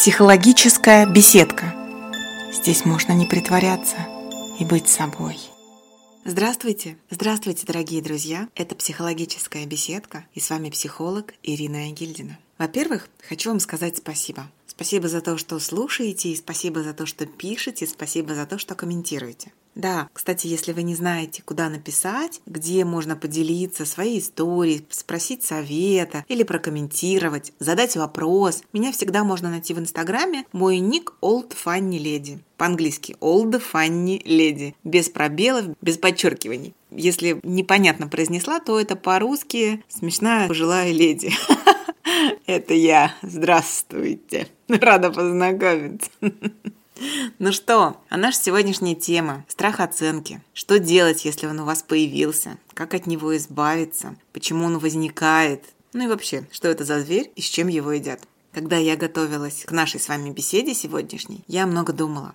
Психологическая беседка. Здесь можно не притворяться и быть собой. Здравствуйте! Здравствуйте, дорогие друзья! Это «Психологическая беседка» и с вами психолог Ирина Ангельдина. Во-первых, хочу вам сказать спасибо. Спасибо за то, что слушаете, и спасибо за то, что пишете, и спасибо за то, что комментируете. Да, кстати, если вы не знаете, куда написать, где можно поделиться своей историей, спросить совета или прокомментировать, задать вопрос, меня всегда можно найти в Инстаграме. Мой ник OldFunnyLady. По-английски OldFunnyLady. Без пробелов, без подчеркиваний. Если непонятно произнесла, то это по-русски «смешная пожилая леди». Это я. Здравствуйте. Рада познакомиться. Ну что, а наша сегодняшняя тема – страх оценки. Что делать, если он у вас появился? Как от него избавиться? Почему он возникает? Ну и вообще, что это за зверь и с чем его едят? Когда я готовилась к нашей с вами беседе сегодняшней, я много думала.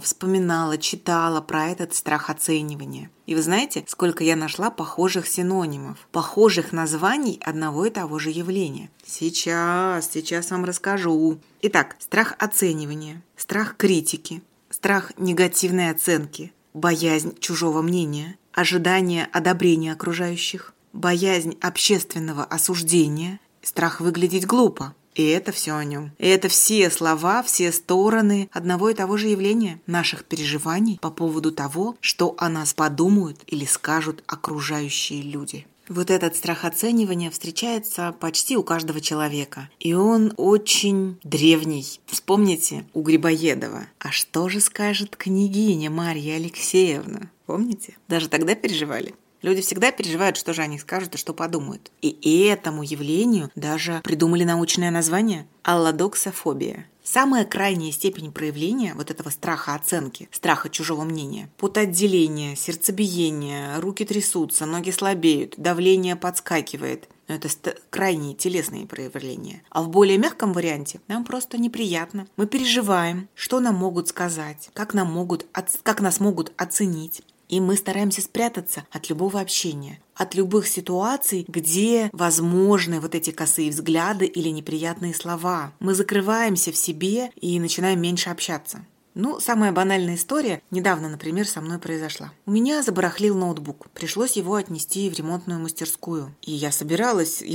Вспоминала, читала про этот страх оценивания. И вы знаете, сколько я нашла похожих синонимов, похожих названий одного и того же явления. Сейчас вам расскажу. Итак, страх оценивания, страх критики, страх негативной оценки, боязнь чужого мнения, ожидание одобрения окружающих, боязнь общественного осуждения, страх выглядеть глупо. И это все о нем. И это все слова, все стороны одного и того же явления, наших переживаний по поводу того, что о нас подумают или скажут окружающие люди. Вот этот страх оценивания встречается почти у каждого человека. И он очень древний. Вспомните у Грибоедова. А что же скажет княгиня Марья Алексеевна? Помните? Даже тогда переживали. Люди всегда переживают, что же они скажут и что подумают. И этому явлению даже придумали научное название – аллодоксофобия. Самая крайняя степень проявления вот этого страха оценки, страха чужого мнения – потоотделение, сердцебиение, руки трясутся, ноги слабеют, давление подскакивает. Но это крайние телесные проявления. А в более мягком варианте нам просто неприятно. Мы переживаем, что нам могут сказать, как нас могут оценить. И мы стараемся спрятаться от любого общения, от любых ситуаций, где возможны вот эти косые взгляды или неприятные слова. Мы закрываемся в себе и начинаем меньше общаться. Ну, самая банальная история недавно, например, со мной произошла. У меня забарахлил ноутбук. Пришлось его отнести в ремонтную мастерскую. И я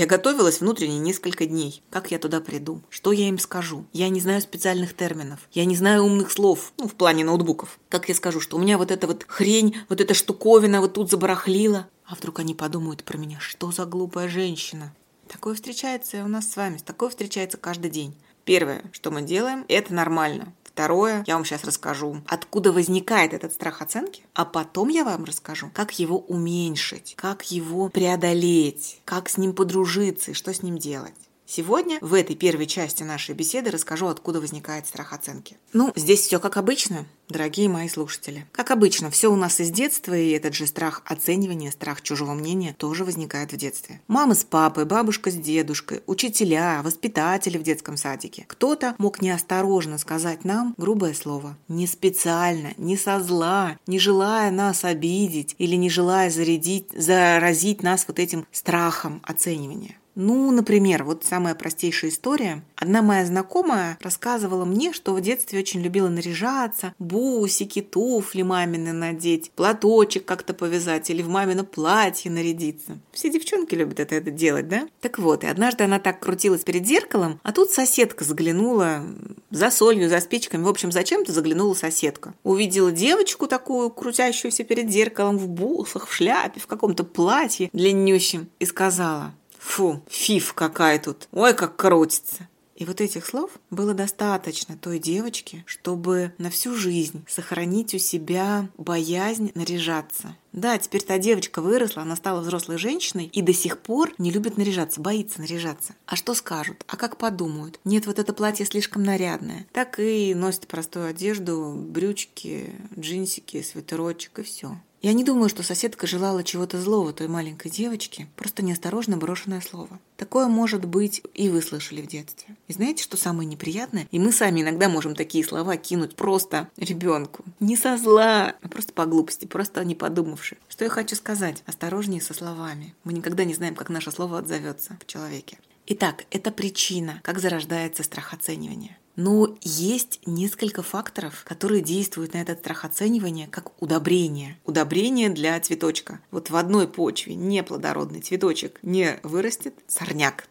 готовилась внутренне несколько дней. Как я туда приду? Что я им скажу? Я не знаю специальных терминов. Я не знаю умных слов, в плане ноутбуков. Как я скажу, что у меня вот эта вот хрень, вот эта штуковина вот тут забарахлила? А вдруг они подумают про меня, что за глупая женщина? Такое встречается у нас с вами, такое встречается каждый день. Первое, что мы делаем, это нормально. Второе, я вам сейчас расскажу, откуда возникает этот страх оценки, а потом я вам расскажу, как его уменьшить, как его преодолеть, как с ним подружиться и что с ним делать. Сегодня в этой первой части нашей беседы расскажу, откуда возникает страх оценки. Здесь все как обычно, дорогие мои слушатели. Как обычно, все у нас из детства, и этот же страх оценивания, страх чужого мнения тоже возникает в детстве. Мама с папой, бабушка с дедушкой, учителя, воспитатели в детском садике. Кто-то мог неосторожно сказать нам грубое слово. Не специально, не со зла, не желая нас обидеть или не желая заразить нас вот этим страхом оценивания. Например, вот самая простейшая история. Одна моя знакомая рассказывала мне, что в детстве очень любила наряжаться, бусики, туфли мамины надеть, платочек как-то повязать или в мамино платье нарядиться. Все девчонки любят это делать, да? Так вот, и однажды она так крутилась перед зеркалом, а тут соседка заглянула за солью, за спичками. В общем, зачем-то заглянула соседка. Увидела девочку такую, крутящуюся перед зеркалом, в бусах, в шляпе, в каком-то платье длиннющем, и сказала: «Фу, фиф какая тут! Ой, как крутится!» И вот этих слов было достаточно той девочке, чтобы на всю жизнь сохранить у себя боязнь наряжаться. Да, теперь та девочка выросла, она стала взрослой женщиной и до сих пор не любит наряжаться, боится наряжаться. А что скажут? А как подумают? Нет, вот это платье слишком нарядное. Так и носит простую одежду, брючки, джинсики, свитерочек и все. Я не думаю, что соседка желала чего-то злого той маленькой девочке, просто неосторожно брошенное слово. Такое, может быть, и вы слышали в детстве. И знаете, что самое неприятное? И мы сами иногда можем такие слова кинуть просто ребенку. Не со зла, а просто по глупости, просто не подумавши. Что я хочу сказать? Осторожнее со словами. Мы никогда не знаем, как наше слово отзовется в человеке. Итак, это причина, как зарождается страх оценивания. Но есть несколько факторов, которые действуют на этот страх оценивания как удобрение. Удобрение для цветочка. Вот в одной почве неплодородный цветочек не вырастет, сорняк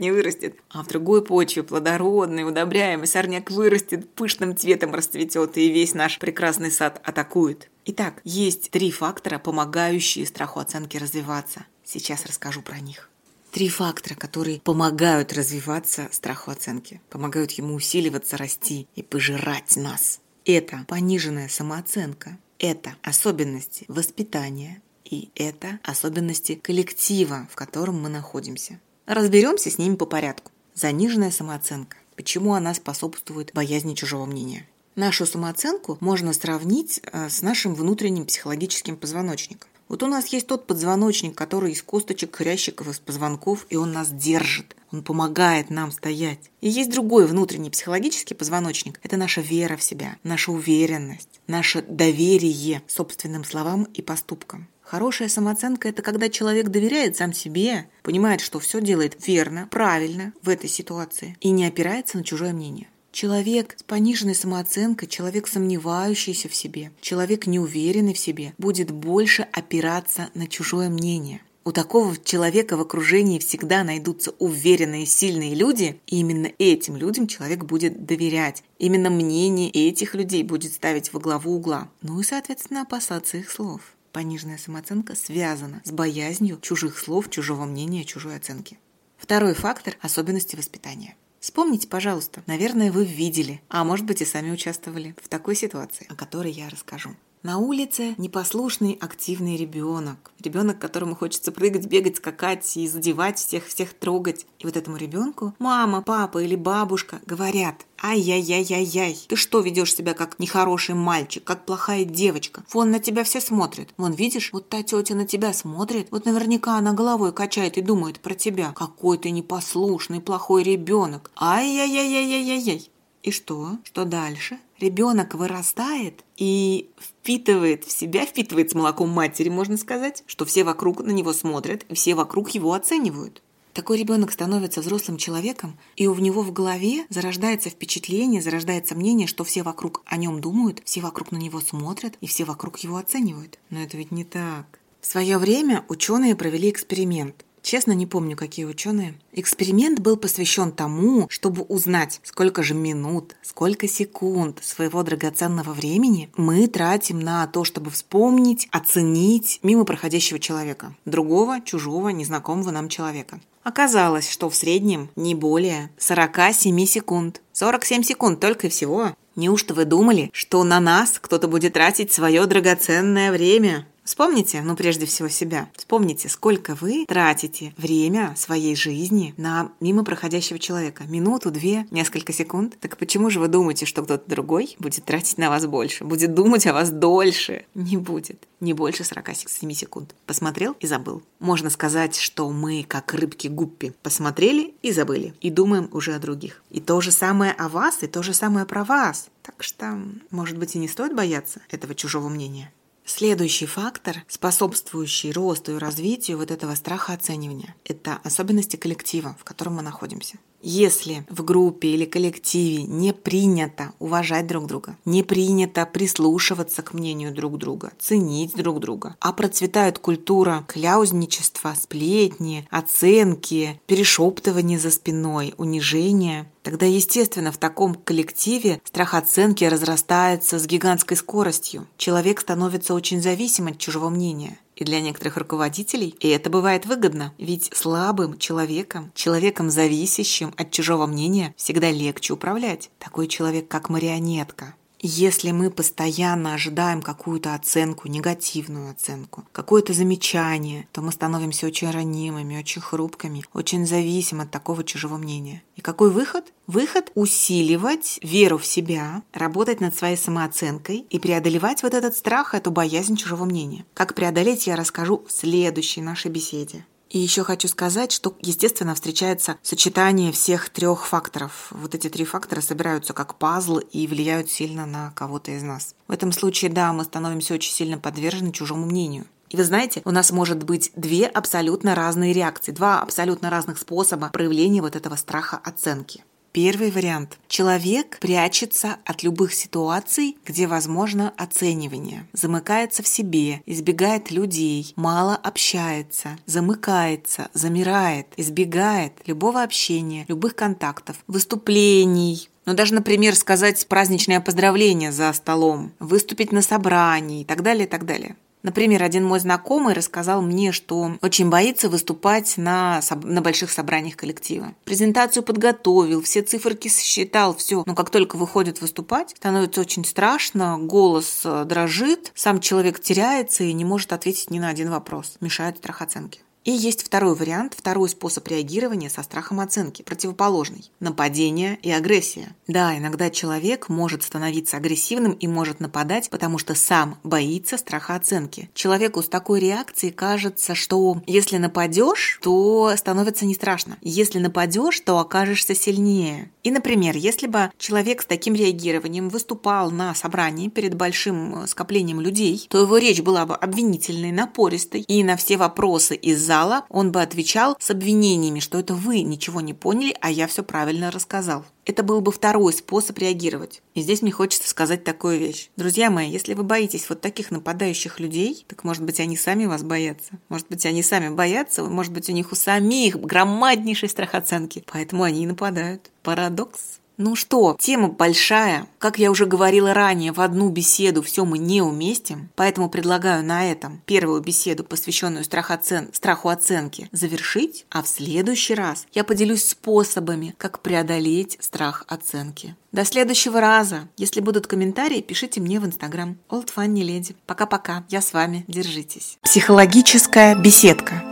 не вырастет, а в другой почве плодородный, удобряемый сорняк вырастет, пышным цветом расцветет и весь наш прекрасный сад атакует. Итак, есть 3 фактора, помогающие страху оценки развиваться. Сейчас расскажу про них. 3 фактора, которые помогают развиваться страху оценки, помогают ему усиливаться, расти и пожирать нас. Это пониженная самооценка, это особенности воспитания и это особенности коллектива, в котором мы находимся. Разберемся с ними по порядку. Заниженная самооценка. Почему она способствует боязни чужого мнения? Нашу самооценку можно сравнить с нашим внутренним психологическим позвоночником. Вот у нас есть тот позвоночник, который из косточек, хрящиков, из позвонков, и он нас держит, он помогает нам стоять. И есть другой внутренний психологический позвоночник. Это наша вера в себя, наша уверенность, наше доверие собственным словам и поступкам. Хорошая самооценка – это когда человек доверяет сам себе, понимает, что все делает верно, правильно в этой ситуации и не опирается на чужое мнение. Человек с пониженной самооценкой, человек, сомневающийся в себе, человек, неуверенный в себе, будет больше опираться на чужое мнение. У такого человека в окружении всегда найдутся уверенные, сильные люди, и именно этим людям человек будет доверять. Именно мнение этих людей будет ставить во главу угла. Ну и, соответственно, опасаться их слов. Пониженная самооценка связана с боязнью чужих слов, чужого мнения, чужой оценки. Второй фактор – особенности воспитания. Вспомните, пожалуйста, наверное, вы видели, а может быть и сами участвовали в такой ситуации, о которой я расскажу. На улице непослушный активный ребенок. Ребенок, которому хочется прыгать, бегать, скакать и задевать всех трогать. И вот этому ребенку мама, папа или бабушка говорят: «Ай-яй-яй-яй-яй, ты что ведешь себя как нехороший мальчик, как плохая девочка? Вон на тебя все смотрят. Вон, видишь, вот та тетя на тебя смотрит. Вот наверняка она головой качает и думает про тебя. Какой ты непослушный, плохой ребенок. Ай-яй-яй-яй-яй-яй-яй». И что? Что дальше? Ребенок вырастает и впитывает в себя, впитывает с молоком матери, можно сказать, что все вокруг на него смотрят, и все вокруг его оценивают. Такой ребенок становится взрослым человеком, и у него в голове зарождается впечатление, зарождается мнение, что все вокруг о нем думают, все вокруг на него смотрят и все вокруг его оценивают. Но это ведь не так. В свое время ученые провели эксперимент. Честно, не помню, какие ученые. Эксперимент был посвящен тому, чтобы узнать, сколько же минут, сколько секунд своего драгоценного времени мы тратим на то, чтобы вспомнить, оценить мимо проходящего человека, другого, чужого, незнакомого нам человека. Оказалось, что в среднем не более 47 секунд. 47 секунд только и всего. Неужто вы думали, что на нас кто-то будет тратить свое драгоценное время? Вспомните, прежде всего себя. Вспомните, сколько вы тратите время своей жизни на мимо проходящего человека. Минуту, 2, несколько секунд. Так почему же вы думаете, что кто-то другой будет тратить на вас больше? Будет думать о вас дольше? Не будет. Не больше 47 секунд. Посмотрел и забыл. Можно сказать, что мы, как рыбки гуппи, посмотрели и забыли. И думаем уже о других. И то же самое о вас, и то же самое про вас. Так что, может быть, и не стоит бояться этого чужого мнения. Следующий фактор, способствующий росту и развитию вот этого страха оценивания, это особенности коллектива, в котором мы находимся. Если в группе или коллективе не принято уважать друг друга, не принято прислушиваться к мнению друг друга, ценить друг друга, а процветает культура кляузничества, сплетни, оценки, перешептывания за спиной, унижения, тогда, естественно, в таком коллективе страх оценки разрастается с гигантской скоростью. Человек становится очень зависим от чужого мнения. И для некоторых руководителей, и это бывает выгодно, ведь слабым человеком, человеком, зависящим от чужого мнения, всегда легче управлять. Такой человек, как марионетка. Если мы постоянно ожидаем какую-то оценку, негативную оценку, какое-то замечание, то мы становимся очень ранимыми, очень хрупкими, очень зависимы от такого чужого мнения. И какой выход? Выход – усиливать веру в себя, работать над своей самооценкой и преодолевать вот этот страх, эту боязнь чужого мнения. Как преодолеть, я расскажу в следующей нашей беседе. И еще хочу сказать, что, естественно, встречается сочетание всех 3 факторов. Вот эти 3 фактора собираются как пазл и влияют сильно на кого-то из нас. В этом случае, да, мы становимся очень сильно подвержены чужому мнению. И вы знаете, у нас может быть 2 абсолютно разные реакции, 2 абсолютно разных способа проявления вот этого страха оценки. Первый вариант. Человек прячется от любых ситуаций, где возможно оценивание. Замыкается в себе, избегает людей, мало общается, замыкается, замирает, избегает любого общения, любых контактов, выступлений. Но даже, например, сказать праздничное поздравление за столом, выступить на собрании и так далее, и так далее. Например, один мой знакомый рассказал мне, что очень боится выступать на больших собраниях коллектива. Презентацию подготовил, все циферки сосчитал, все. Но как только выходит выступать, становится очень страшно, голос дрожит, сам человек теряется и не может ответить ни на один вопрос. Мешают страх оценки. И есть второй вариант, второй способ реагирования со страхом оценки, противоположный – нападение и агрессия. Да, иногда человек может становиться агрессивным и может нападать, потому что сам боится страха оценки. Человеку с такой реакцией кажется, что если нападешь, то становится не страшно. Если нападешь, то окажешься сильнее. И, например, если бы человек с таким реагированием выступал на собрании перед большим скоплением людей, то его речь была бы обвинительной, напористой, и на все вопросы из зала он бы отвечал с обвинениями, что это вы ничего не поняли, а я все правильно рассказал. Это был бы второй способ реагировать. И здесь мне хочется сказать такую вещь. Друзья мои, если вы боитесь вот таких нападающих людей, так, может быть, они сами вас боятся. Может быть, они сами боятся, может быть, у них у самих громаднейший страх оценки. Поэтому они и нападают. Парадокс. Ну что, тема большая. Как я уже говорила ранее, в одну беседу все мы не уместим, поэтому предлагаю на этом первую беседу, посвященную страху оценки, завершить, а в следующий раз я поделюсь способами, как преодолеть страх оценки. До следующего раза. Если будут комментарии, пишите мне в Инстаграм @oldfunnyLady. Пока-пока. Я с вами. Держитесь. Психологическая беседка.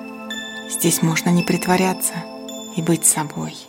Здесь можно не притворяться и быть собой.